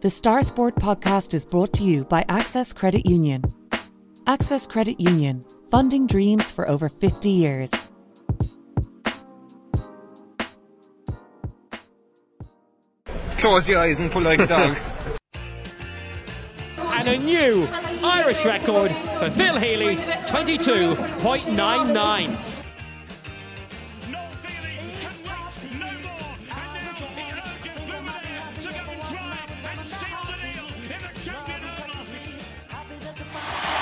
The Star Sport podcast is brought to you by Access Credit Union. Access Credit Union, funding dreams for over 50 years. Close your eyes and pull like a dog. And a new Irish record for Phil Healy, 22.99.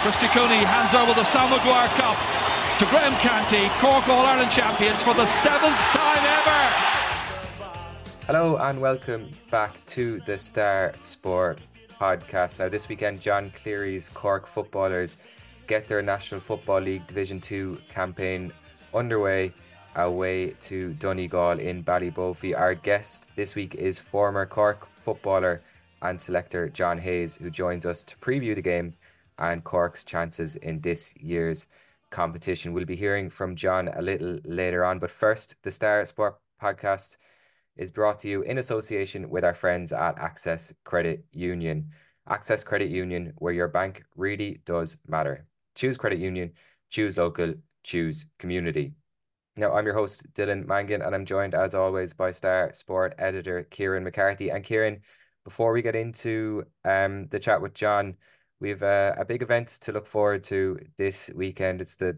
Christy Cooney hands over the Sam Maguire Cup to Graham Canty, Cork All-Ireland champions for the seventh time ever. Hello and welcome back to the Star Sport podcast. Now this weekend, John Cleary's Cork footballers get their National Football League Division 2 campaign underway away to Donegal in Ballybofey. Our guest this week is former Cork footballer and selector John Hayes, who joins us to preview the game and Cork's chances in this year's competition. We'll be hearing from John a little later on, but first, the Star Sport podcast is brought to you in association with our friends at Access Credit Union. Access Credit Union, where your bank really does matter. Choose Credit Union, choose local, choose community. Now, I'm your host, Dylan Mangan, and I'm joined, as always, by Star Sport editor Kieran McCarthy. And Kieran, before we get into the chat with John, we have a big event to look forward to this weekend. It's the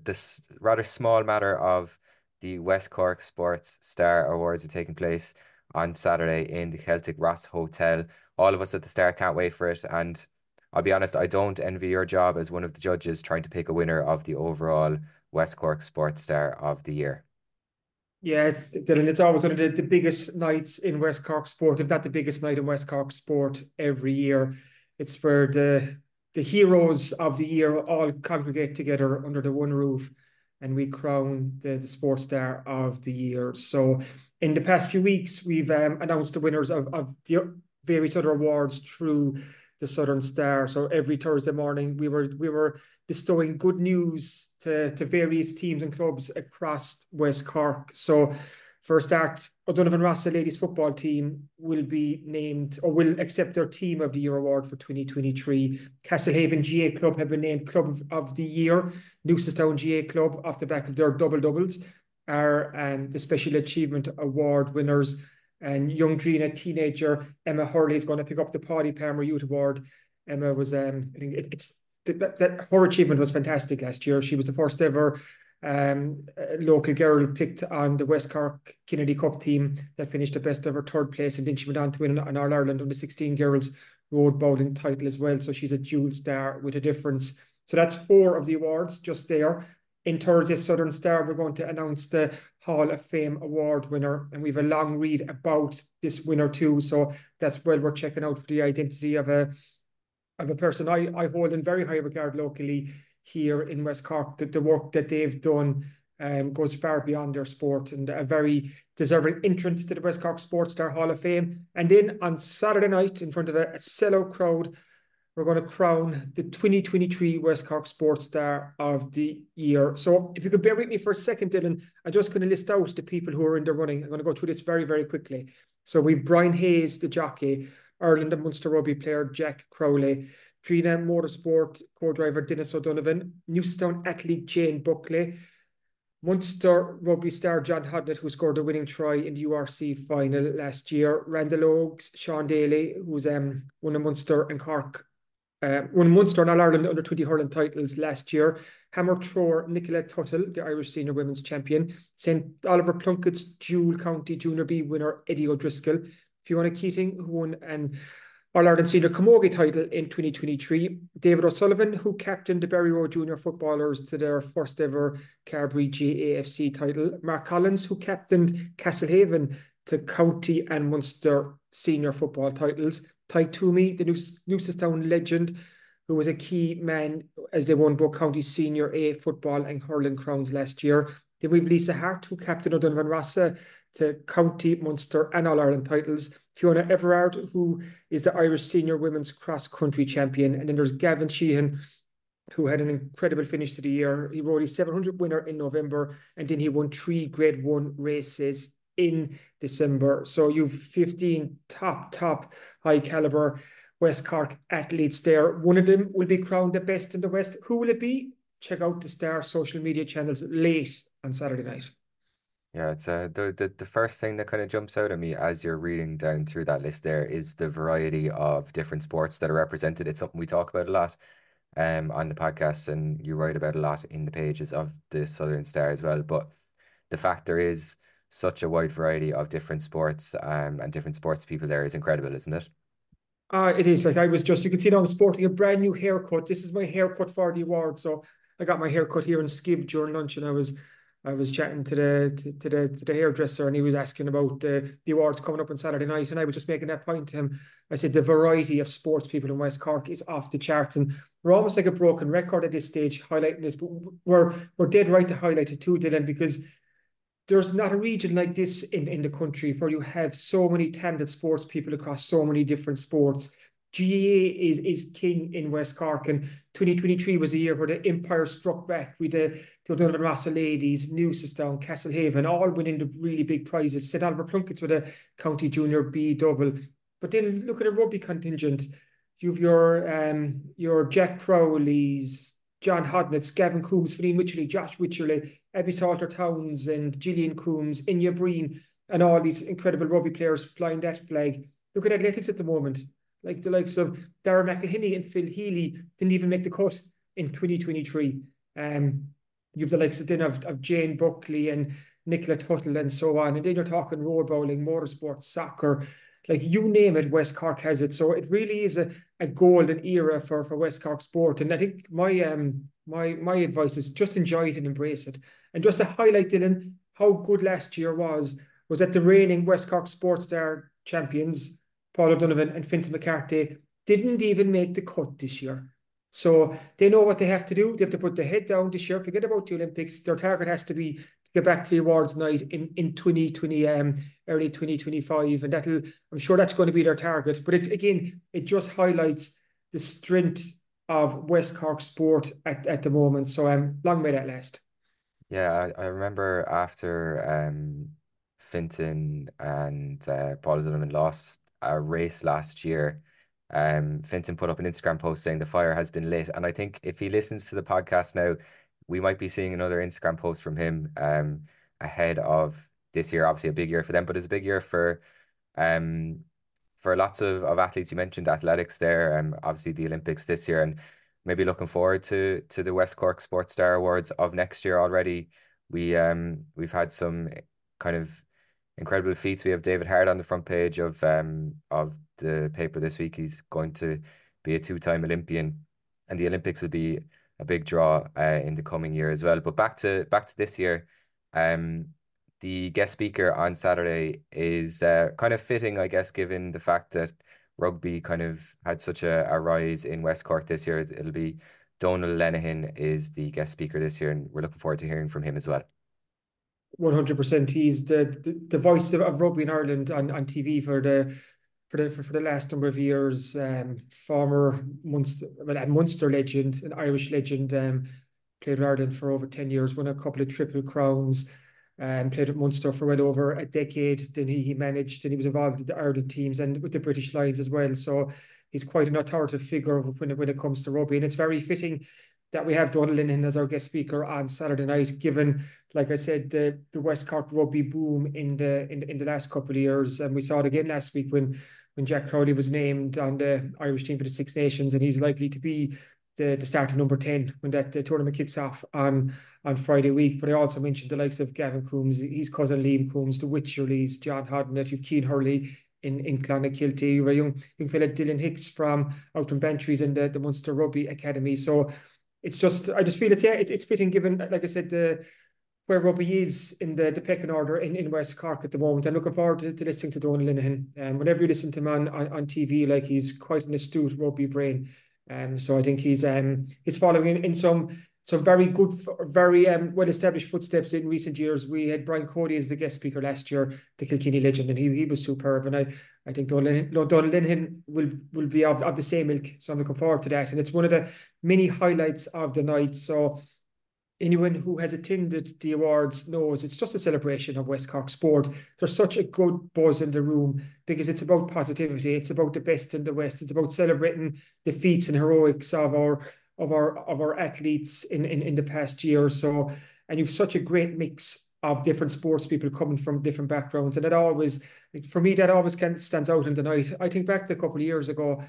rather small matter of the West Cork Sports Star Awards are taking place on Saturday in the Celtic Ross Hotel. All of us at the Star can't wait for it. And I'll be honest, I don't envy your job as one of the judges trying to pick a winner of the overall West Cork Sports Star of the year. Yeah, Dylan, it's always one of the biggest nights in West Cork sport, if not the biggest night in West Cork sport every year. It's where the heroes of the year all congregate together under the one roof, and we crown the sports star of the year. So in the past few weeks, we've announced the winners of the various other awards through the Southern Star. So every Thursday morning, we were bestowing good news to various teams and clubs across West Cork. So for a start, O'Donovan Rossa ladies football team will be named, or will accept their Team of the Year award for 2023. Castlehaven GA Club have been named Club of the Year. Newcestown GA Club, off the back of their double-doubles, are the Special Achievement Award winners. And young Drina teenager Emma Hurley is going to pick up the Paulie Palmer Youth Award. Emma was, that her achievement was fantastic last year. She was the first ever local girl picked on the West Cork Kennedy Cup team that finished the best ever third place, and then she went on to win an All-Ireland Under-16 Girls Road Bowling title as well. So she's a dual star with a difference. So that's four of the awards just there. In Thursday's Southern Star, we're going to announce the Hall of Fame award winner, and we have a long read about this winner too. So that's well worth checking out for the identity of a person I hold in very high regard locally here in West Cork. The work that they've done goes far beyond their sport, and a very deserving entrant to the West Cork Sports Star Hall of Fame. And then on Saturday night, in front of a sellout crowd, we're going to crown the 2023 West Cork Sports Star of the Year. So if you could bear with me for a second, Dylan, I'm just going to list out the people who are in the running. I'm going to go through this very, very quickly. So we've Brian Hayes, the jockey, Ireland and Munster rugby player Jack Crowley, Drina Motorsport co-driver Dennis O'Donovan, Newcestown athlete Jane Buckley, Munster rugby star John Hodnett, who scored the winning try in the URC final last year, Randall Oakes, Sean Daly, who's won Munster and All-Ireland Under-20 hurling titles last year, hammer thrower Nicolette Tuttle, the Irish senior women's champion, St. Oliver Plunkett's Jewel County Junior B winner Eddie O'Driscoll, Fiona Keating, who won an All-Ireland Senior Camogie title in 2023. David O'Sullivan, who captained the Berry Road Junior footballers to their first ever Carbery GAFC title. Mark Collins, who captained Castlehaven to county and Munster senior football titles. Ty Toomey, the Newcestown legend, who was a key man as they won both county senior A football and hurling crowns last year. Then we have Lisa Hart, who captained O'Donovan Rossa to county, Munster and All-Ireland titles. Fiona Everard, who is the Irish senior women's cross-country champion. And then there's Gavin Sheehan, who had an incredible finish to the year. He rode his 700 winner in November, and then he won 3 Grade 1 races in December. So you've 15 top high-caliber West Cork athletes there. One of them will be crowned the best in the West. Who will it be? Check out the Star social media channels late on Saturday night. Yeah, it's the first thing that kind of jumps out at me as you're reading down through that list there is the variety of different sports that are represented. It's something we talk about a lot on the podcast, and you write about a lot in the pages of the Southern Star as well. But the fact there is such a wide variety of different sports and different sports people there is incredible, isn't it? It is. Like, I was just, you can see now I'm sporting a brand new haircut. This is my haircut for the award. So I got my haircut here in Skib during lunch, and I was chatting to the hairdresser, and he was asking about the awards coming up on Saturday night, and I was just making that point to him. I said the variety of sports people in West Cork is off the charts, and we're almost like a broken record at this stage highlighting it, but we're dead right to highlight it too, Dylan, because there's not a region like this in the country where you have so many talented sports people across so many different sports. GAA is king in West Cork, and 2023 was a year where the Empire struck back with the O'Donovan Rossa ladies, Newcestown, Castlehaven, all winning the really big prizes. St Oliver Plunkett's with a County Junior B double. But then look at a rugby contingent. You've your Jack Crowley's, John Hodnett's, Gavin Coombes, Fionn Wycherley, Josh Wycherley, Abby Salter-Towns and Gillian Coombes, Inya Breen, and all these incredible rugby players flying that flag. Look at athletics at the moment. Like the likes of Darren McElhinney and Phil Healy didn't even make the cut in 2023. You have the likes of Jane Buckley and Nicolette Tuttle and so on. And then you're talking road bowling, motorsports, soccer. Like, you name it, West Cork has it. So it really is a golden era for West Cork sport. And I think my advice is just enjoy it and embrace it. And just to highlight, Dylan, how good last year was that the reigning West Cork sports star champions, Paul O'Donovan and Fintan McCarthy, didn't even make the cut this year. So they know what they have to do. They have to put their head down this year, forget about the Olympics. Their target has to be to get back to the awards night in 2020, early 2025. And I'm sure that's going to be their target. But it just highlights the strength of West Cork sport at the moment. So long may that last. Yeah, I remember after Fintan and Paul O'Donovan lost a race last year, Fintan put up an Instagram post saying the fire has been lit, and I think if he listens to the podcast now, we might be seeing another Instagram post from him ahead of this year. Obviously a big year for them, but it's a big year for lots of athletes. You mentioned athletics there, and obviously the Olympics this year, and maybe looking forward to the West Cork Sports Star Awards of next year. Already we've had some kind of incredible feats. We have David Hard on the front page of the paper this week. He's going to be a two-time Olympian, and the Olympics will be a big draw in the coming year as well. But back to this year, the guest speaker on Saturday is kind of fitting, I guess, given the fact that rugby kind of had such a rise in West Cork this year. It'll be Donal Lenihan is the guest speaker this year, and we're looking forward to hearing from him as well. 100%. He's the voice of rugby in Ireland on TV for the last number of years. Former Munster legend, an Irish legend, played with Ireland for over 10 years, won a couple of Triple Crowns, played at Munster for well over a decade. Then he managed, and he was involved with the Ireland teams and with the British Lions as well. So he's quite an authoritative figure when it comes to rugby, and it's very fitting that we have Donal Lenihan as our guest speaker on Saturday night, given, like I said, the West Cork rugby boom in the last couple of years. And we saw it again last week when Jack Crowley was named on the Irish team for the Six Nations, and he's likely to be the starting number 10 when the tournament kicks off on Friday week. But I also mentioned the likes of Gavin Coombes, his cousin Liam Coombes, the Wycherleys, John Hodnett, you've Keen Hurley in Clonakilty, you've a young fella Dylan Hicks out from Bantries in the Munster Rugby Academy. So I just feel it's fitting, given, like I said, where rugby is in the pecking order in West Cork at the moment. I'm looking forward to listening to Donal Lenihan. Whenever you listen to him on TV, like, he's quite an astute rugby brain. So I think he's following in some very good, very well-established footsteps in recent years. We had Brian Cody as the guest speaker last year, the Kilkenny legend, and he was superb. And I think Donal Lenihan will be of the same ilk. So I'm looking forward to that. And it's one of the many highlights of the night. So anyone who has attended the awards knows it's just a celebration of West Cork sport. There's such a good buzz in the room because it's about positivity. It's about the best in the West. It's about celebrating the feats and heroics of our athletes in the past year or so. And you've such a great mix of different sports people coming from different backgrounds. And it always, for me, that always kind of stands out in the night. I think back to a couple of years ago,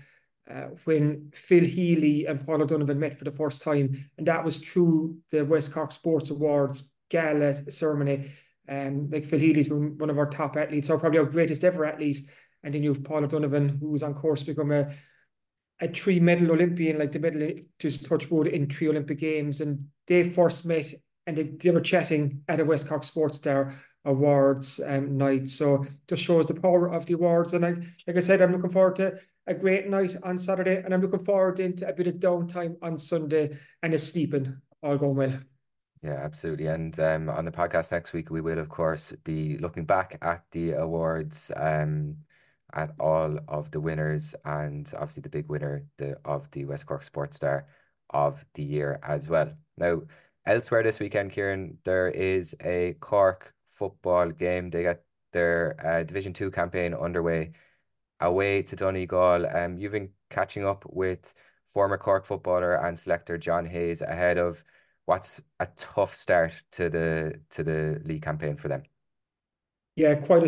when Phil Healy and Paul O'Donovan met for the first time, and that was through the West Cork Sports Awards gala ceremony. Like Phil Healy's been one of our top athletes, or probably our greatest ever athlete. And then you have Paul O'Donovan, who's on course to become a three-medal Olympian, like the medal just touch wood in 3 Olympic Games. And they first met, and they were chatting at a West Cork Sports Star Awards night. So just shows the power of the awards. And like I said, I'm looking forward to a great night on Saturday, and I'm looking forward into a bit of downtime on Sunday and a sleeping, all going well. Yeah, absolutely. And on the podcast next week, we will, of course, be looking back at the awards, at all of the winners, and obviously the big winner of the West Cork Sports Star of the Year as well. Now, elsewhere this weekend, Kieran, there is a Cork football game. They got their Division 2 campaign underway away to Donegal. You've been catching up with former Cork footballer and selector John Hayes ahead of what's a tough start to the league campaign for them. Yeah, quite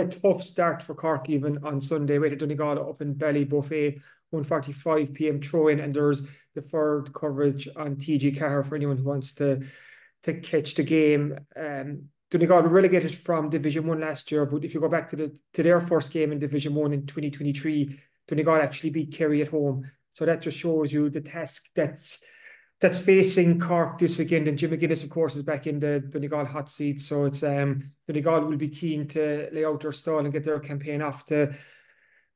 a tough start for Cork even on Sunday. Way to Donegal up in Ballybuffet, 1:45 p.m. throw-in, and there's deferred coverage on TG Carr for anyone who wants to catch the game. Donegal were relegated from Division 1 last year, but if you go back to their first game in Division 1 in 2023, Donegal actually beat Kerry at home. So that just shows you the task that's facing Cork this weekend. And Jim McGuinness, of course, is back in the Donegal hot seat. So it's Donegal will be keen to lay out their stall and get their campaign off to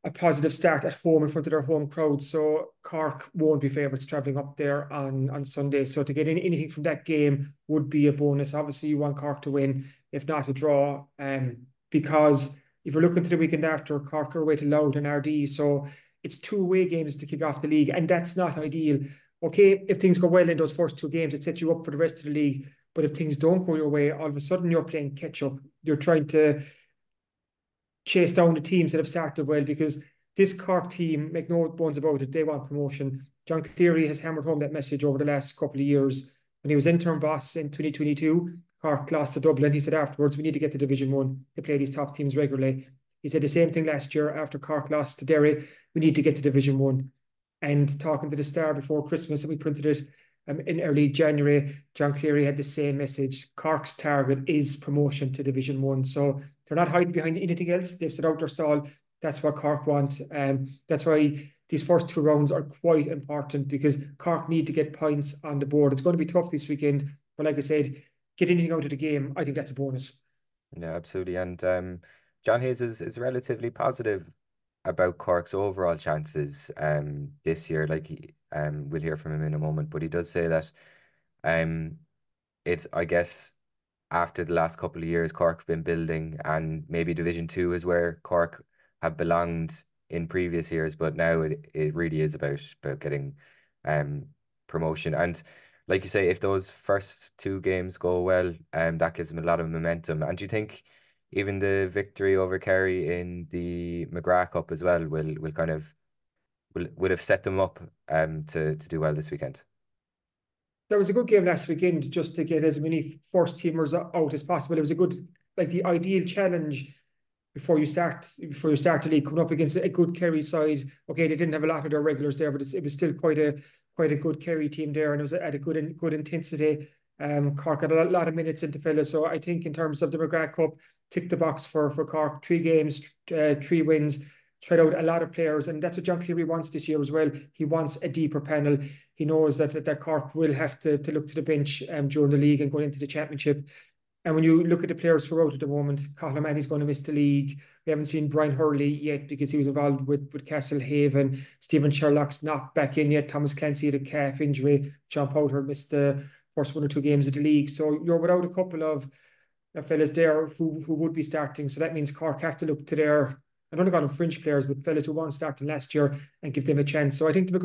a positive start at home in front of their home crowd. So Cork won't be favourites travelling up there on Sunday. So to get anything from that game would be a bonus. Obviously, you want Cork to win, if not a draw, because if you're looking to the weekend after, Cork are away to Louth and RD. So it's 2 away games to kick off the league, and that's not ideal. Okay, if things go well in those first 2 games, it sets you up for the rest of the league. But if things don't go your way, all of a sudden you're playing catch-up. You're trying to chase down the teams that have started well, because this Cork team, make no bones about it, they want promotion. John Cleary has hammered home that message over the last couple of years. When he was interim boss in 2022, Cork lost to Dublin. He said afterwards, we need to get to Division 1 to play these top teams regularly. He said the same thing last year after Cork lost to Derry, we need to get to Division 1. And talking to the Star before Christmas, and we printed it in early January, John Cleary had the same message. Cork's target is promotion to Division 1. So they're not hiding behind anything else. They've set out their stall. That's what Cork want. That's why these first 2 rounds are quite important, because Cork need to get points on the board. It's going to be tough this weekend, but like I said, get anything out of the game, I think that's a bonus. Yeah, absolutely. And John Hayes is relatively positive about Cork's overall chances this year. Like we'll hear from him in a moment, but he does say that it's, I guess, after the last couple of years, Cork have been building, and maybe Division 2 is where Cork have belonged in previous years, but now it really is about getting promotion. And like you say, if those first 2 games go well, that gives them a lot of momentum. And do you think even the victory over Kerry in the McGrath Cup as well will have set them up to do well this weekend? There was a good game last weekend just to get as many first-teamers out as possible. It was a good, like the ideal challenge before you start the league, coming up against a good Kerry side. Okay, they didn't have a lot of their regulars there, but it was still quite a good Kerry team there, and it was at a good intensity. Cork had a lot of minutes into fella, so I think in terms of the McGrath Cup, tick the box for Cork. 3 games, 3 wins. Tried out a lot of players, and that's what John Cleary wants this year as well. He wants a deeper panel. He knows that Cork will have to look to the bench during the league and going into the championship. And when you look at the players who are out at the moment, Colin Manny's going to miss the league. We haven't seen Brian Hurley yet because he was involved with Castlehaven. Stephen Sherlock's not back in yet. Thomas Clancy had a calf injury. Sean Porter missed the first 1 or 2 games of the league. So you're without a couple of fellas there who would be starting. So that means Cork have to look to their, I don't know about fringe players, but fellas who won starting last year, and give them a chance. So I think the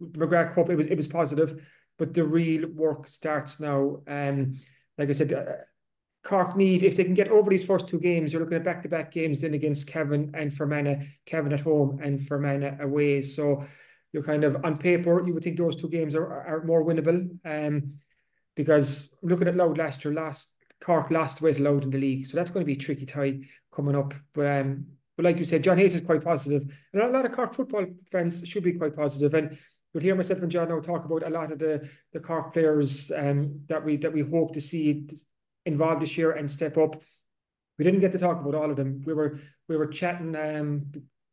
McGrath Cup, it was positive, but the real work starts now. Like I said, Cork need, if they can get over these first two games, you're looking at back-to-back games then against Cavan and Fermanagh, Cavan at home and Fermanagh away. So you're kind of, on paper, you would think those two games are more winnable, because looking at Louth last year, Cork lost away to Louth in the league. So that's going to be a tricky tie coming up. But like you said, John Hayes is quite positive. And a lot of Cork football fans should be quite positive. And you'll hear myself and John now talk about a lot of the Cork players that we hope to see involved this year and step up. We didn't get to talk about all of them. We were chatting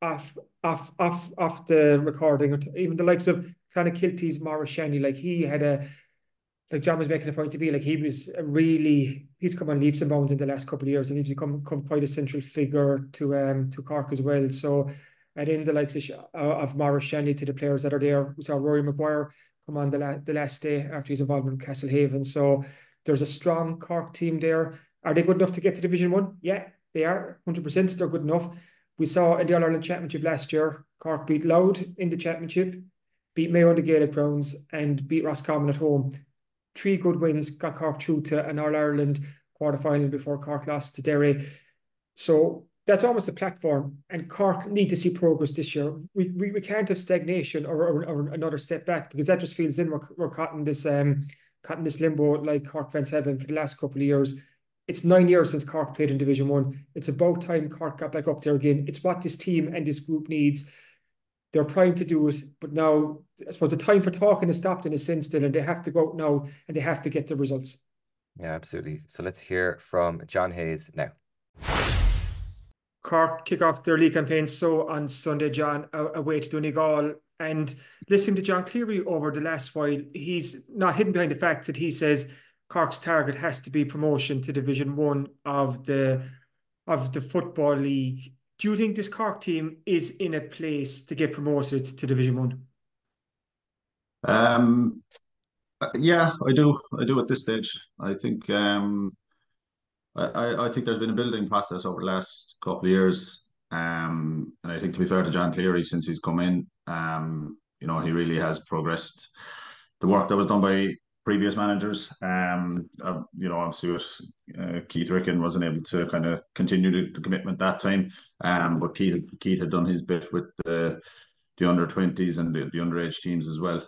off the recording. Even the likes of Clonakilty's Maurice Shanley, John was making a point to be like, he's come on leaps and bounds in the last couple of years, and he's become quite a central figure to Cork as well. So, and in the likes of Maurice Shanley, to the players that are there, we saw Rory Maguire come on the last day after his involvement with Castlehaven. So there's a strong Cork team there. Are they good enough to get to Division 1? Yeah, they are, 100%. They're good enough. We saw in the All-Ireland Championship last year, Cork beat Louth in the Championship, beat Mayo in the Gaelic rounds, and beat Roscommon at home. Three good wins got Cork through to an All-Ireland quarter-final before Cork lost to Derry. So that's almost the platform, and Cork need to see progress this year. We can't have stagnation or another step back, because that just feels in. We're caught in this limbo like Cork fans have been for the last couple of years. It's 9 years since Cork played in Division 1. It's about time Cork got back up there again. It's what this team and this group needs. They're primed to do it, but now I suppose the time for talking has stopped in a sense, and they have to go out now and they have to get the results. Yeah, absolutely. So let's hear from John Hayes now. Cork kick off their league campaign on Sunday, John, away to Donegal. And listening to John Cleary over the last while, he's not hidden behind the fact that he says Cork's target has to be promotion to Division 1 of the Football League. Do you think this Cork team is in a place to get promoted to Division 1? Yeah, I do at this stage. I think I think there's been a building process over the last couple of years. And I think, to be fair to John Cleary, since he's come in, he really has progressed the work that was done by previous managers. Obviously Keith Ricken wasn't able to kind of continue the commitment that time, but Keith had done his bit with the under-20s and the underage teams as well.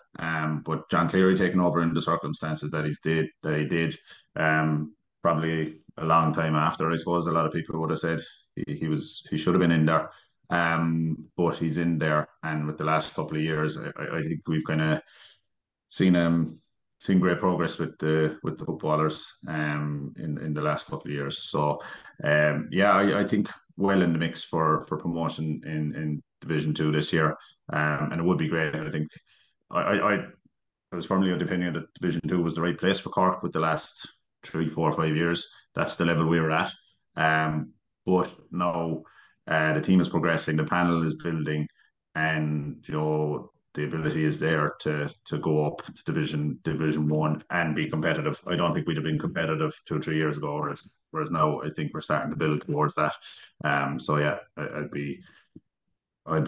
But John Cleary taking over in the circumstances that he did, probably a long time after, I suppose a lot of people would have said he should have been in there, but he's in there. And with the last couple of years, I think we've kind of seen great progress with the footballers in the last couple of years. So I think well in the mix for promotion in Division 2 this year, and it would be great. I think I was firmly of the opinion that Division 2 was the right place for Cork with the last 3, 4, 5 years. That's the level we were at. But now the team is progressing, the panel is building, and the ability is there to go up to Division 1 and be competitive. I don't think we'd have been competitive 2 or 3 years ago, whereas now I think we're starting to build towards that. I'd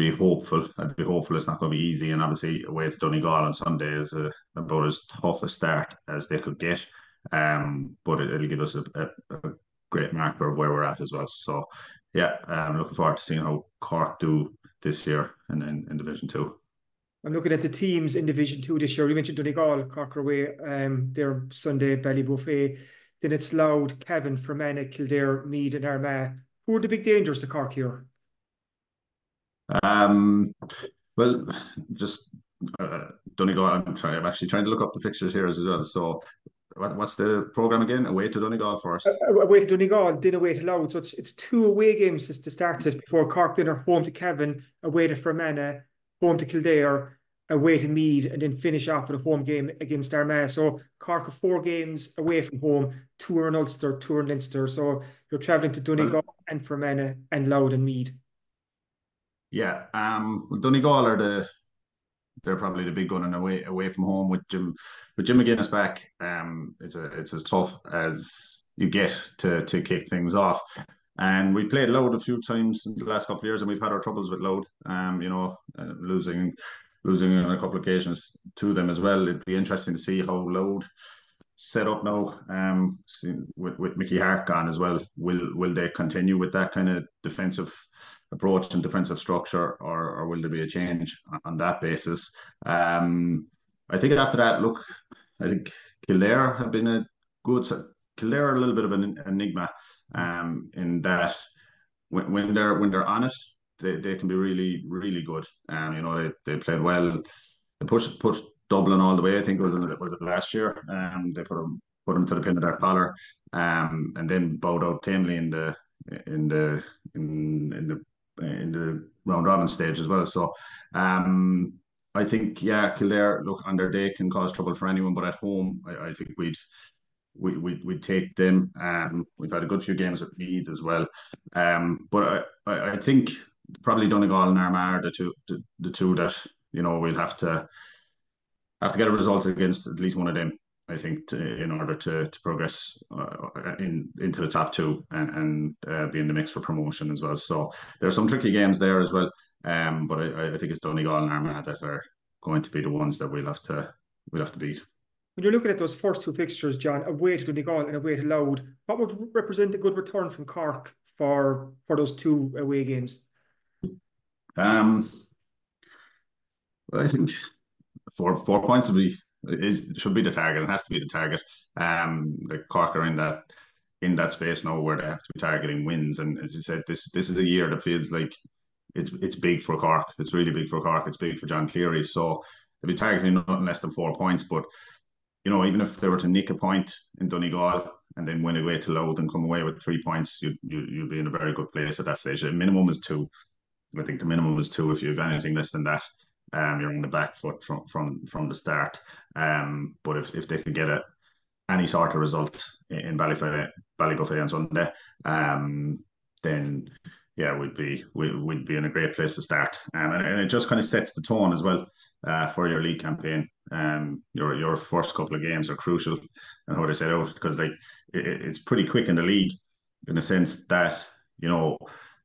be hopeful. I'd be hopeful. It's not going to be easy, and obviously away to Donegal on Sunday is about as tough a start as they could get. But it'll give us a great marker of where we're at as well. So yeah, I'm looking forward to seeing how Cork do this year in Division 2. I'm looking at the teams in Division 2 this year. You mentioned Donegal, Cork away, their Sunday, Ballybuffet. Then it's Louth, Cavan, Fermanagh, Kildare, Meath and Armagh. Who are the big dangers to Cork here? Donegal, I'm actually trying to look up the fixtures here as well. So what's the programme again? Away to Donegal first. Away to Donegal, then away to Louth. So it's 2 away games since they started before Cork. Then are home to Cavan, away to Fermanagh, home to Kildare, away to Meath, and then finish off with a home game against Armagh. So Cork are 4 games away from home, 2 are in Ulster, 2 are in Leinster. So you're travelling to Donegal and Fermanagh and Louth and Meath. Yeah, Donegal they're probably the big gun and away from home with Jim McGuinness back. It's as tough as you get to kick things off. And we played Louth a few times in the last couple of years, and we've had our troubles with Louth. Losing losing on a couple of occasions to them as well. It'd be interesting to see how Loud set up now with Mickey Hart gone as well. Will they continue with that kind of defensive approach and defensive structure, or will there be a change on that basis? I think after that, look, I think Kildare have been a good... Kildare are a little bit of an enigma in that when they're on it, they can be really, really good. You know, they played well. They pushed Dublin all the way. I think it was last year. They put them to the pin of their collar, and then bowed out tamely in the round robin stage as well. So, I think Kildare, look, on their day can cause trouble for anyone, but at home, I think we'd take them. We've had a good few games at Meath as well, but I think probably Donegal and Armagh are the two that, you know, we'll have to get a result against at least one of them, I think, in order to progress into the top two and be in the mix for promotion as well. So there are some tricky games there as well, but I think it's Donegal and Armagh that are going to be the ones that we'll have to beat. When you're looking at those first two fixtures, John, away to Donegal and away to Loud, what would represent a good return from Cork for those two away games? I think four points should be the target. It has to be the target. Like, Cork are in that space now where they have to be targeting wins. And as you said, this is a year that feels like it's big for Cork. It's really big for Cork. It's big for John Cleary. So they'll be targeting nothing less than 4 points. But, you know, even if they were to nick a point in Donegal and then win away to Louth and come away with 3 points, you'd be in a very good place at that stage. The minimum is two. I think the minimum is two. If you have anything less than that, you're on the back foot from the start. But if they could get any sort of result in Ballybuffet on Sunday, then yeah, we'd be in a great place to start. And it just kind of sets the tone as well for your league campaign. Your first couple of games are crucial, and how they set out, because like it's pretty quick in the league, in the sense that, you know,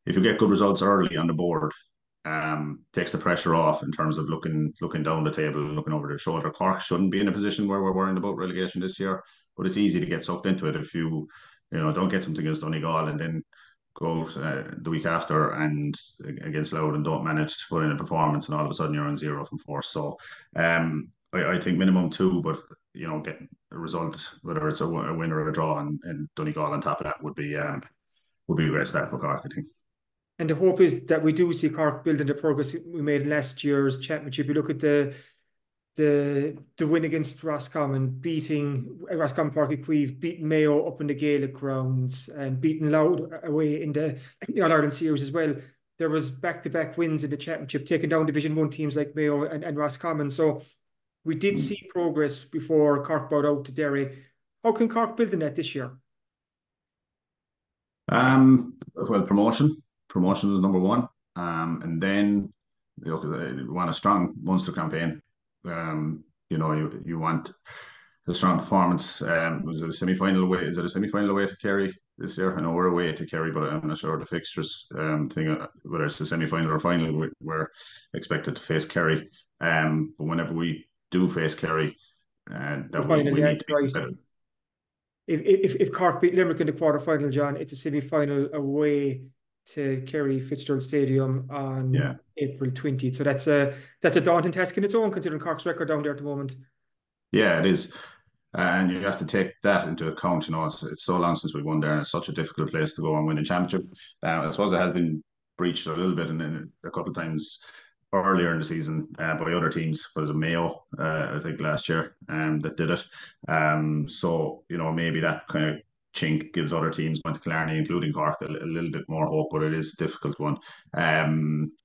if you get good results early on the board, takes the pressure off in terms of looking down the table and looking over their shoulder. Cork shouldn't be in a position where we're worrying about relegation this year, but it's easy to get sucked into it if you don't get something against Donegal and then go the week after and against Loud and don't manage to put in a performance, and all of a sudden you're on 0 from 4. So I think minimum two, but, you know, getting a result, whether it's a win or a draw, and Donegal on top of that would be a great start for Cork, I think. And the hope is that we do see Cork building the progress we made in last year's championship. You look at the win against Roscommon, beating Roscommon Park Equive, beating Mayo up in the Gaelic grounds, and beating Loud away in the All-Ireland series as well. There was back-to-back wins in the championship, taking down Division 1 teams like Mayo and Roscommon. So we did see progress before Cork bowed out to Derry. How can Cork build on that this year? Well, promotion. Promotion is number one, and then you want a strong Munster campaign. You know, you want a strong performance. Was it a semi-final away? Is it a semi-final away to Kerry this year? I know we're away to Kerry, but I'm not sure the fixtures thing, whether it's the semi-final or final. We're expected to face Kerry, but whenever we do face Kerry, that we need to be better. If Cork beat Limerick in the quarter-final, John, it's a semi-final away to Kerry Fitzgerald Stadium on April 20th. So that's a daunting task in its own, considering Cork's record down there at the moment. Yeah, it is. And you have to take that into account. You know, it's so long since we won there, and it's such a difficult place to go and win a championship. I suppose it has been breached a little bit in a couple of times earlier in the season by other teams. But it was Mayo, I think, last year that did it. So, you know, maybe that kind of chink gives other teams going to Killarney, including Cork, a little bit more hope, but it is a difficult one.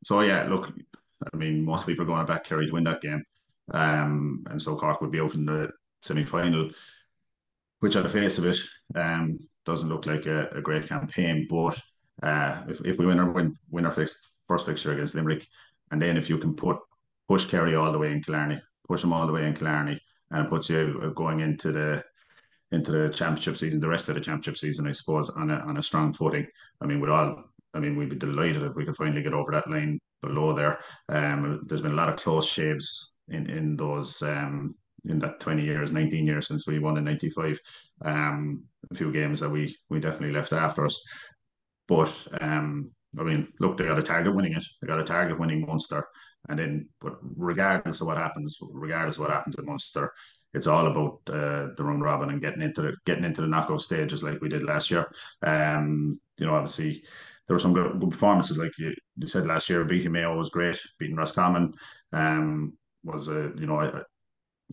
So yeah, look, I mean, most people are going back Kerry to win that game, and so Cork would be out in the semi-final, which on the face of it doesn't look like a great campaign. But if we win our first fixture against Limerick, and then if you can push Kerry all the way in Killarney, and it puts you going into the championship season, the rest of the championship season, I suppose, on a strong footing. I mean, we'd be delighted if we could finally get over that line below there. There's been a lot of close shaves in those in that 20 years, 19 years since we won in '95. A few games that we definitely left after us. But I mean, look, they got a target winning it. They got a target winning Munster. And then, but regardless of what happens at Munster, it's all about the round robin and getting into the knockout stages like we did last year. You know, obviously there were some good performances, like you said last year. Beating Mayo was great. Beating Roscommon was you know,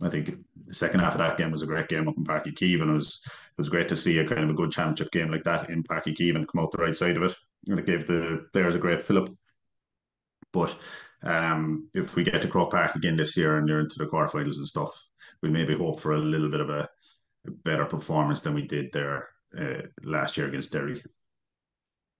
I think the second half of that game was a great game up in Parky Keevan. It was great to see a kind of a good championship game like that in Parky Keevan come out the right side of it, and it gave the players a great fillip. But if we get to Croke Park again this year and you're into the quarterfinals and stuff, we maybe hope for a little bit of a better performance than we did there last year against Derry.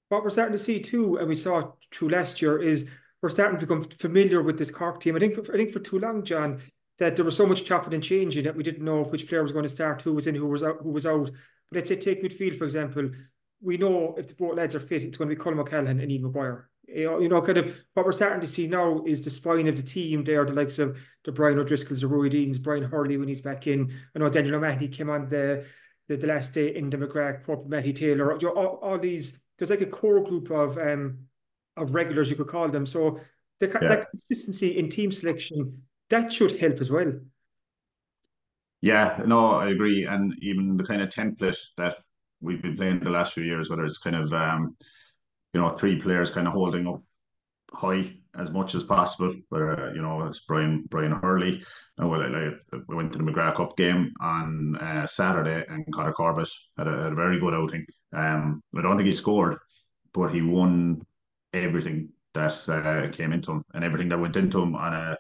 What we're starting to see too, and we saw it through last year, is we're starting to become familiar with this Cork team. I think for too long, John, that there was so much chopping and changing that we didn't know which player was going to start, who was in, who was out. But let's say take midfield, for example. We know if the both lads are fit, it's going to be Colm O'Callaghan and Ian Maguire. You know, kind of what we're starting to see now is the spine of the team there, the likes of the Brian O'Driscolls, the Roy Deans, Brian Hurley when he's back in. I know Daniel O'Mahony came on the last day in the McGrath, Pope, Matty Taylor, you know, all these. There's like a core group of regulars, you could call them. So that consistency in team selection, that should help as well. Yeah, no, I agree. And even the kind of template that we've been playing the last few years, whether it's kind of you know, three players kind of holding up high as much as possible. Where you know, it's Brian Hurley. We went to the McGrath Cup game on Saturday, and Conor Corbett had a very good outing. I don't think he scored, but he won everything that came into him, and everything that went into him on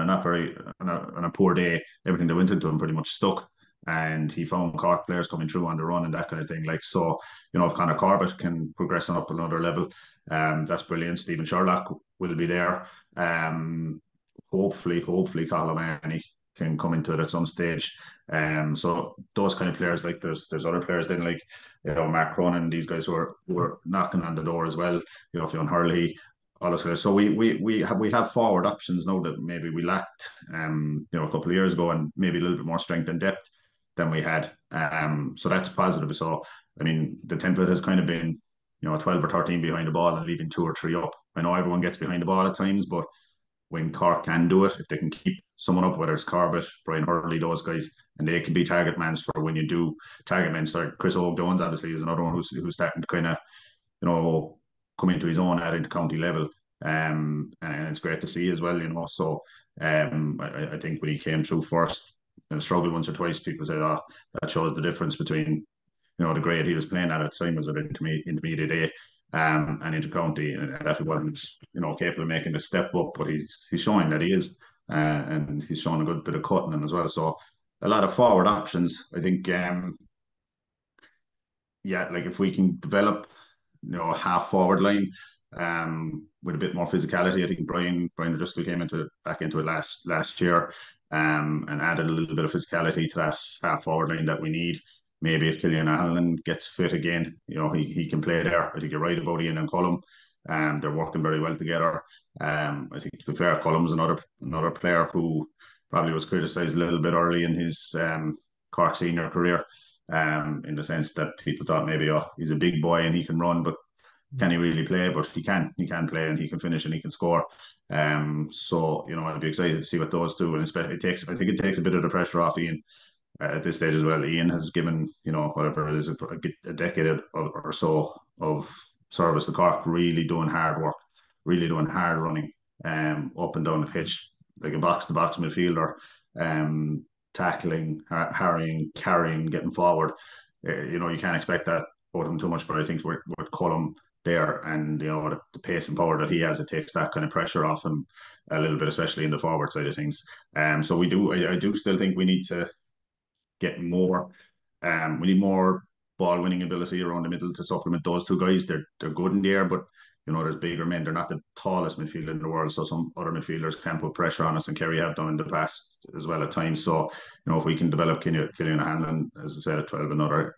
a poor day. Everything that went into him pretty much stuck. And he found Cork players coming through on the run and that kind of thing. Like, so, you know, Conor Corbett can progress on up another level. That's brilliant. Stephen Sherlock will be there. Hopefully Colm O'Mahony can come into it at some stage. So those kind of players, like there's other players then, like, you know, Mark Cronin, these guys who are knocking on the door as well. You know, Fionn Hurley, all those guys. So we have forward options now that maybe we lacked, you know, a couple of years ago, and maybe a little bit more strength and depth than we had. So that's positive. So, I mean, the template has kind of been, you know, 12 or 13 behind the ball and leaving 2 or 3 up. I know everyone gets behind the ball at times, but when Cork can do it, if they can keep someone up, whether it's Corbett, Brian Hurley, those guys, and they can be target mans for when you do target men. So Chris Óg Jones, obviously, is another one who's starting to kind of, you know, come into his own at inter-county level. And it's great to see as well, you know. So I think when he came through first, and struggled once or twice, people said, "Oh, that shows the difference between, you know, the grade he was playing at the time was at intermediate A, and inter-county, and that he wasn't, you know, capable of making a step up." But he's showing that he is, and he's showing a good bit of cut in him as well. So a lot of forward options, I think. Like if we can develop, you know, a half forward line with a bit more physicality. I think Brian O'Driscoll came back into it last year. And added a little bit of physicality to that half forward line that we need. Maybe if Killian Allen gets fit again, you know, he can play there. I think you're right about Ian and Cullum. They're working very well together. I think, to be fair, Cullum's another player who probably was criticised a little bit early in his Cork senior career, in the sense that people thought maybe, oh, he's a big boy and he can run, but can he really play? But he can play, and he can finish, and he can score. So, you know, I'd be excited to see what those do, and especially I think it takes a bit of the pressure off Ian at this stage as well. Ian has given, you know, whatever it is, a decade or so of service to Cork, really doing hard work, really doing hard running, up and down the pitch, like a box-to-box midfielder, tackling, harrying, carrying, getting forward. You know, you can't expect that out of him too much, but I think with Cullum there, and you know, the pace and power that he has, it takes that kind of pressure off him a little bit, especially in the forward side of things. So we do, I do still think we need to get more. We need more ball winning ability around the middle to supplement those two guys. They're good in the air, but you know, there's bigger men. They're not the tallest midfielder in the world, so some other midfielders can put pressure on us, and Kerry have done in the past as well at times. So you know, if we can develop Killian Hanlon, as I said, at 12, another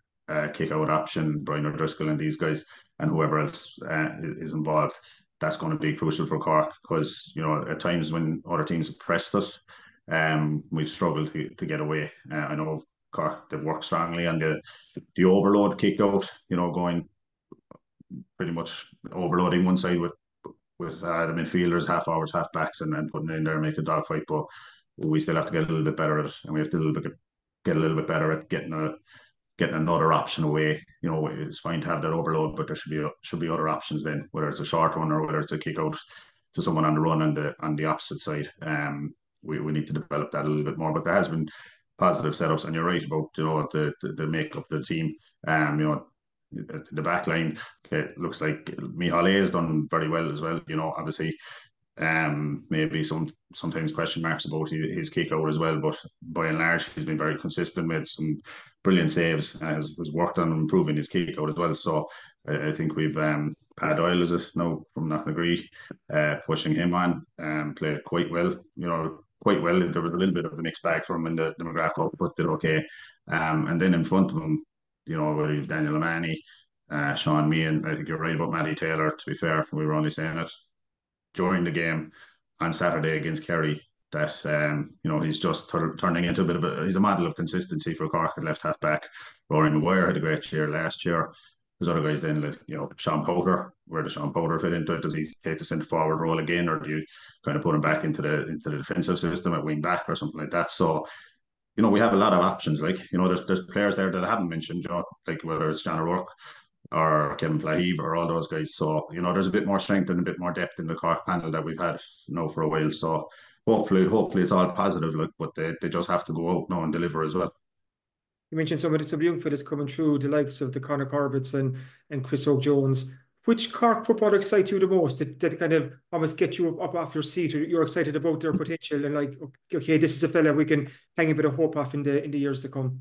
kick out option, Brian O'Driscoll and these guys, and whoever else is involved, that's going to be crucial for Cork, because, you know, at times when other teams have pressed us, we've struggled to get away. I know Cork, they've worked strongly on the overload kick out, you know, going pretty much overloading one side with the midfielders, half hours, half backs, and putting it in there and make a dogfight. But we still have to get a little bit better at it, and we have to get a little bit better at getting another option away. You know, it's fine to have that overload, but there should be other options then, whether it's a short one or whether it's a kick out to someone on the run on the opposite side. We need to develop that a little bit more. But there has been positive setups, and you're right about, you know, the makeup of the team. You know, the back line, it looks like Mihale has done very well as well. You know, obviously, maybe sometimes question marks about his kick out as well, but by and large, he's been very consistent, made some brilliant saves, and has worked on improving his kick out as well. So I think we've Pat Doyle is it now from Knocknagree, pushing him on, played quite well. You know, quite well. There was a little bit of a mixed bag for him in the McGrath Cup, but did okay. And then in front of him, you know, whether he's Daniel O'Mahony, Sean Meehan, I think you're right about Matty Taylor, to be fair. We were only saying it during the game on Saturday against Kerry that, you know, he's just turning into a bit of he's a model of consistency for Cork at left half-back. Rory Maguire had a great year last year. There's other guys then, like, you know, Sean Porter. Where does Sean Porter fit into it? Does he take the centre forward role again, or do you kind of put him back into the defensive system at wing back or something like that? So, you know, we have a lot of options. Like, you know, there's players there that I haven't mentioned, you know, like whether it's John O'Rourke or Kevin Flahive or all those guys. So, you know, there's a bit more strength and a bit more depth in the Cork panel that we've had, you know, for a while. So hopefully it's all positive, like, but they just have to go out now and deliver as well. You mentioned some of the young fellas coming through, the likes of the Conor Corbett's and Chris Óg Jones. Which Cork footballer excites you the most? That kind of almost get you up off your seat, or you're excited about their potential and like, okay, this is a fella we can hang a bit of hope off in the years to come.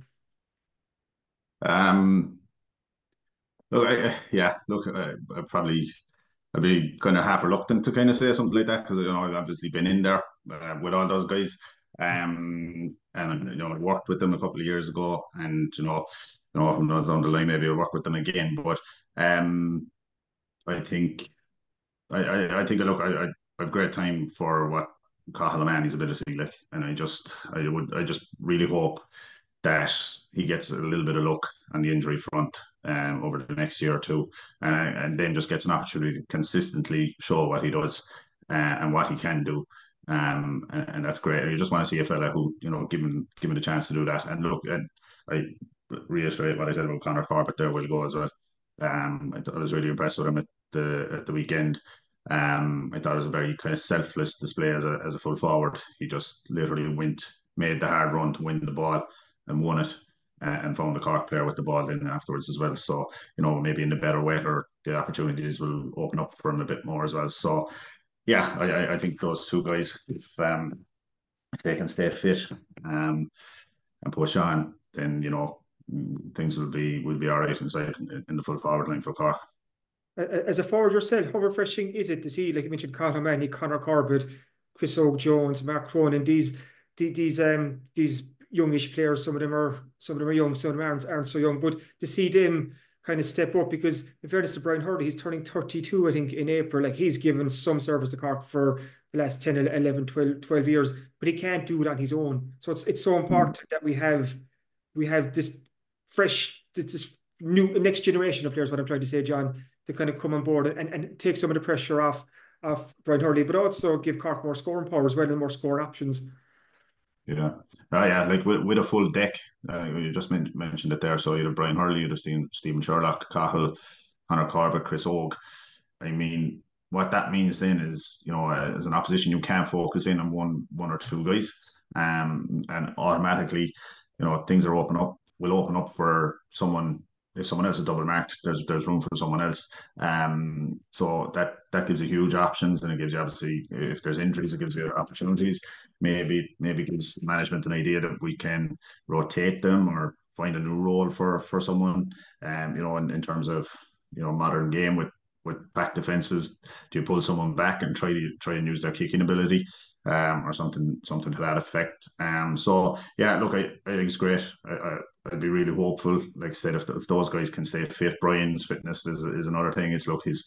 I'd be kind of half reluctant to kind of say something like that, because, you know, I've obviously been in there with all those guys. And, you know, I worked with them a couple of years ago, and, you know, when I was on the line, maybe I'll work with them again. But I have great time for what Cathal O'Mahony's ability, like, and I just really hope that he gets a little bit of luck on the injury front over the next year or two, and then just gets an opportunity to consistently show what he does and what he can do. And that's great. You just want to see a fella who, you know, given the chance to do that. And look, and I reiterate what I said about Conor Corbett there will go as well. I was really impressed with him at the weekend. I thought it was a very kind of selfless display as a full forward. He just literally made the hard run to win the ball and won it, and found the Cork player with the ball in afterwards as well. So, you know, maybe in a better way, or the opportunities will open up for him a bit more as well. So, yeah, I think those two guys, if they can stay fit and push on, then, you know, things will be all right inside in the full forward line for Cork. As a forward yourself, how refreshing is it to see, like you mentioned, Cathal O'Mahony, Conor Corbett, Chris Óg Jones, Mark Cronin, these youngish players? Some of them are young, some of them aren't so young, but to see them kind of step up, because in fairness to Brian Hurley, he's turning 32, I think, in April. Like, he's given some service to Cork for the last 10, 11, 12 years, but he can't do it on his own. So it's so important that we have this new next generation of players, what I'm trying to say, John, to kind of come on board and take some of the pressure off Brian Hurley, but also give Cork more scoring power as well, and more scoring options. Yeah. Like with a full deck, you just mentioned it there. So you have Brian Hurley, you have Stephen Sherlock, Cahill, Conor Corbett, Chris Óg. I mean, what that means then is, you know, as an opposition, you can't focus in on one or two guys, and automatically, you know, things will open up for someone. If someone else is double marked, there's room for someone else. So that gives you huge options, and it gives you, obviously, if there's injuries, it gives you opportunities. Maybe gives management an idea that we can rotate them or find a new role for someone. You know, in terms of, you know, modern game with back defenses, do you pull someone back and try and use their kicking ability, or something to that effect? So yeah, look, I think it's great. I'd be really hopeful, like I said, if those guys can stay fit. Brian's fitness is another thing. It's, look, he's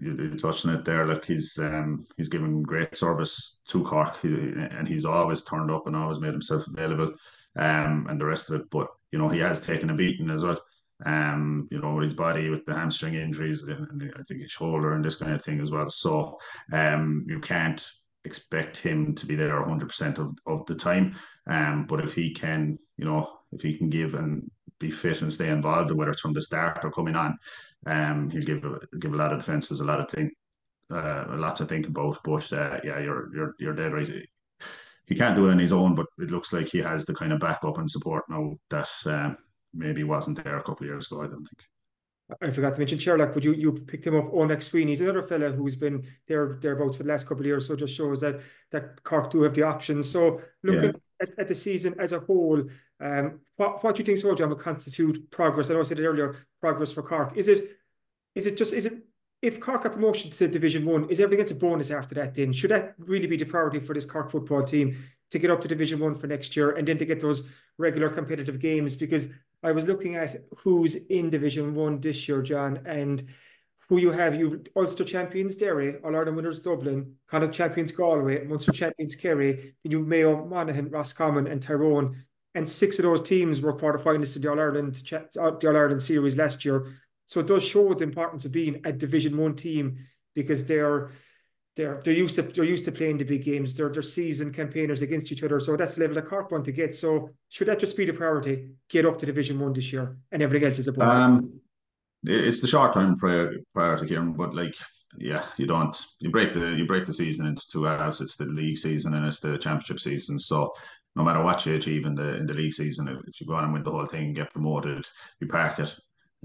you're touching it there. Like he's given great service to Cork, and he's always turned up and always made himself available, and the rest of it. But you know, he has taken a beating as well. You know, with his body, with the hamstring injuries, and I think his shoulder and this kind of thing as well. So you can't expect him to be there 100% of the time. But if he can, you know, if he can give and be fit and stay involved, whether it's from the start or coming on, he'll give a lot of defences, a lot to think about. But yeah, you're dead right. He can't do it on his own, but it looks like he has the kind of backup and support now that maybe wasn't there a couple of years ago, I don't think. I forgot to mention Sherlock, but you picked him up, Onex Sweeney. He's another fella who's been thereabouts for the last couple of years, so just shows that Cork do have the options. So looking at the season as a whole, what do you think, John, would constitute progress? I know I said it earlier, progress for Cork. Is it if Cork are promotion to Division 1, is everything gets a bonus after that then? Should that really be the priority for this Cork football team, to get up to Division 1 for next year and then to get those regular competitive games? Because I was looking at who's in Division 1 this year, John, and who you have. You Ulster champions Derry, All-Ireland winners Dublin, Connacht champions Galway, Munster champions Kerry, then you have Mayo, Monaghan, Roscommon and Tyrone. And 6 of those teams were quarterfinalists to the All-Ireland series last year. So it does show the importance of being a Division 1 team, because they're used to playing the big games. They're seasoned campaigners against each other. So that's the level that Cork want to get. So should that just be the priority? Get up to Division 1 this year, and everything else is a bonus. It's the short term priority, Kieran. But like, yeah, you break the season into two halves. It's the league season and it's the championship season. So no matter what you achieve in the league season, if you go on and win the whole thing and get promoted, you park it.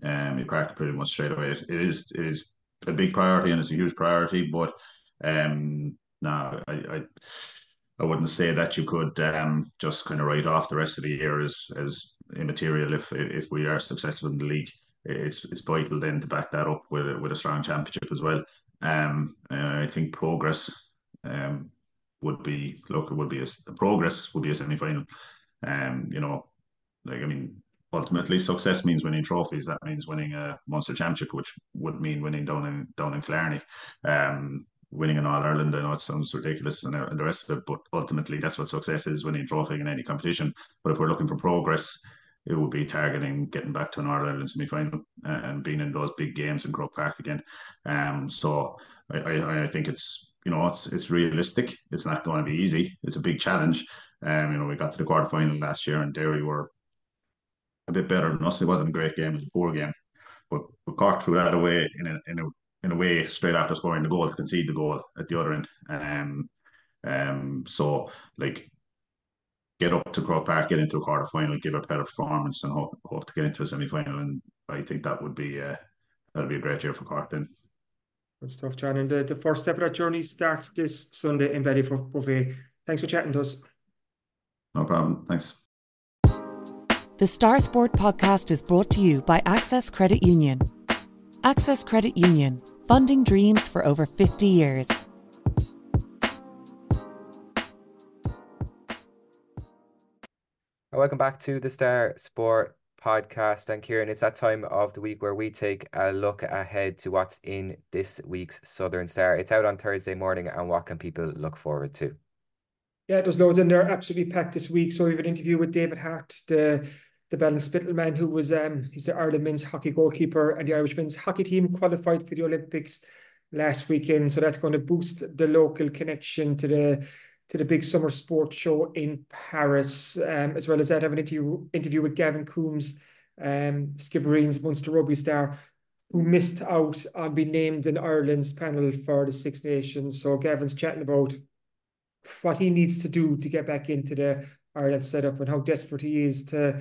You park it pretty much straight away. It is a big priority, and it's a huge priority, but. No, I wouldn't say that you could just kind of write off the rest of the year as immaterial if we are successful in the league. It's vital then to back that up with a strong championship as well. I think progress would be a semi-final. You know, like I mean, ultimately success means winning trophies. That means winning a Munster championship, which would mean winning down in Killarney. Winning an All-Ireland, I know it sounds ridiculous and the rest of it, but ultimately that's what success is, winning a trophy in any competition. But if we're looking for progress, it would be targeting getting back to an All-Ireland semi-final and being in those big games in Croke Park again. So I think it's realistic. It's not going to be easy. It's a big challenge. You know, we got to the quarterfinal last year and Derry were a bit better than us. It wasn't a great game, it was a poor game. But Cork threw that away in a way, straight after scoring the goal, to concede the goal at the other end. So, like, get up to Croke Park, get into a quarter-final, give a better performance and hope to get into a semi-final. And I think that would be a great year for Cork then. That's tough, John. And the first step of that journey starts this Sunday in Ballybrofé. Thanks for chatting to us. No problem. Thanks. The Star Sport podcast is brought to you by Access Credit Union. Access Credit Union, funding dreams for over 50 years. Welcome back to the Star Sport podcast. And Kieran, it's that time of the week where we take a look ahead to what's in this week's Southern Star. It's out on Thursday morning, and what can people look forward to? Yeah, there's loads in there, absolutely packed this week. So we have an interview with David Hart, the Ballinspittle man, who was he's the Ireland men's hockey goalkeeper, and the Irish men's hockey team qualified for the Olympics last weekend. So that's going to boost the local connection to the big summer sports show in Paris. As well as that, I have an interview with Gavin Coombes, Skibbereen's Munster rugby star, who missed out on being named in Ireland's panel for the Six Nations. So Gavin's chatting about what he needs to do to get back into the Ireland setup and how desperate he is to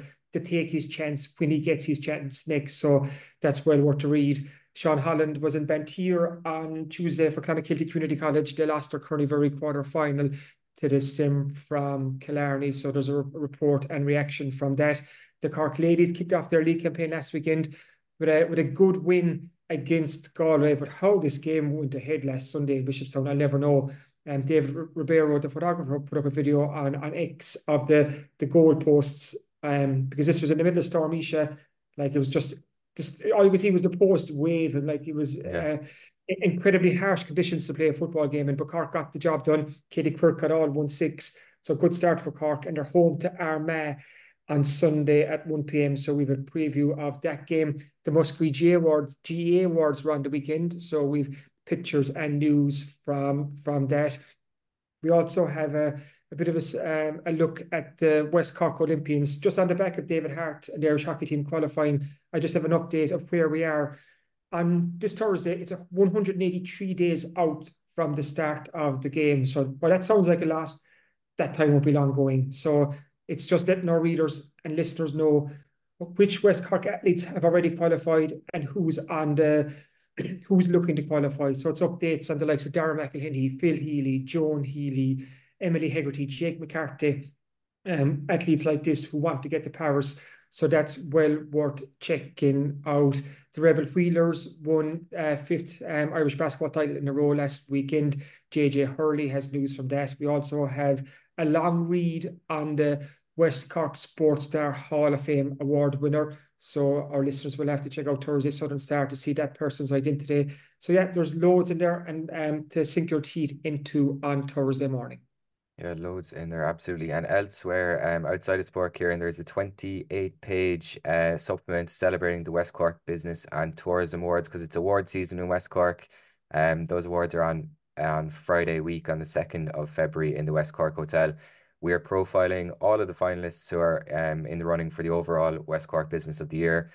take his chance when he gets his chance next. So that's well worth to read. Sean Holland was in Bantir on Tuesday for Clonakilty Community College. They lost their Curryvary quarter-final to the Sim from Killarney. So there's a report and reaction from that. The Cork ladies kicked off their league campaign last weekend with a good win against Galway. But how this game went ahead last Sunday in Bishopstown, I'll never know. David Ribeiro, the photographer, put up a video on X of the goalposts. Because this was in the middle of Storm Isha, like it was just all you could see was the post wave, and like it was incredibly harsh conditions to play a football game in, but Cork got the job done. Katie Quirk got all 1-6, so good start for Cork, and they're home to Armagh on Sunday at 1 p.m. So we have a preview of that game. The Musgrave GAA Awards were on the weekend, so we've pictures and news from that. We also have a bit of a look at the West Cork Olympians, just on the back of David Hart and the Irish hockey team qualifying. I just have an update of where we are. On this Thursday, it's 183 days out from the start of the game. So while that sounds like a lot, that time won't be long going. So it's just letting our readers and listeners know which West Cork athletes have already qualified and who's looking to qualify. So it's updates on the likes of Darren McElhinney, Phil Healy, John Healy, Emily Hegarty, Jake McCarthy, athletes like this who want to get to Paris. So that's well worth checking out. The Rebel Wheelers won fifth Irish basketball title in a row last weekend. JJ Hurley has news from that. We also have a long read on the West Cork Sports Star Hall of Fame award winner. So our listeners will have to check out Thursday Southern Star to see that person's identity. So yeah, there's loads in there and to sink your teeth into on Thursday morning. Yeah, loads in there, absolutely. And elsewhere, outside of sport, Kieran, there's a 28-page supplement celebrating the West Cork Business and Tourism Awards, because it's award season in West Cork. Those awards are on Friday week, on the 2nd of February in the West Cork Hotel. We are profiling all of the finalists who are in the running for the overall West Cork Business of the Year.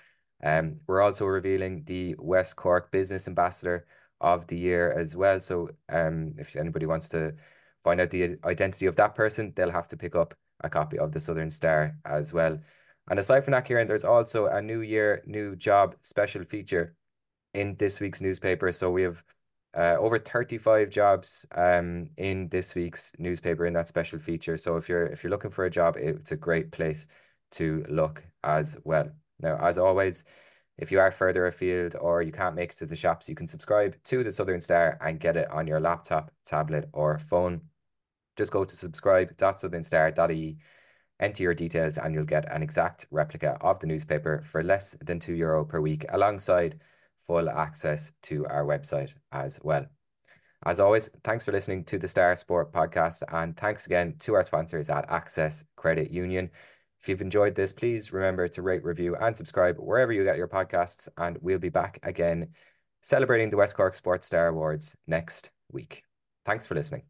We're also revealing the West Cork Business Ambassador of the Year as well. So if anybody wants to find out the identity of that person, they'll have to pick up a copy of the Southern Star as well. And aside from that, Kieran, there's also a New Year, New Job special feature in this week's newspaper. So we have over 35 jobs in this week's newspaper in that special feature. So if you're looking for a job, it's a great place to look as well. Now, as always, if you are further afield or you can't make it to the shops, you can subscribe to the Southern Star and get it on your laptop, tablet or phone. Just go to subscribe.southernstar.ie, enter your details, and you'll get an exact replica of the newspaper for less than €2 per week, alongside full access to our website as well. As always, thanks for listening to the Star Sport Podcast, and thanks again to our sponsors at Access Credit Union. If you've enjoyed this, please remember to rate, review and subscribe wherever you get your podcasts, and we'll be back again celebrating the West Cork Sports Star Awards next week. Thanks for listening.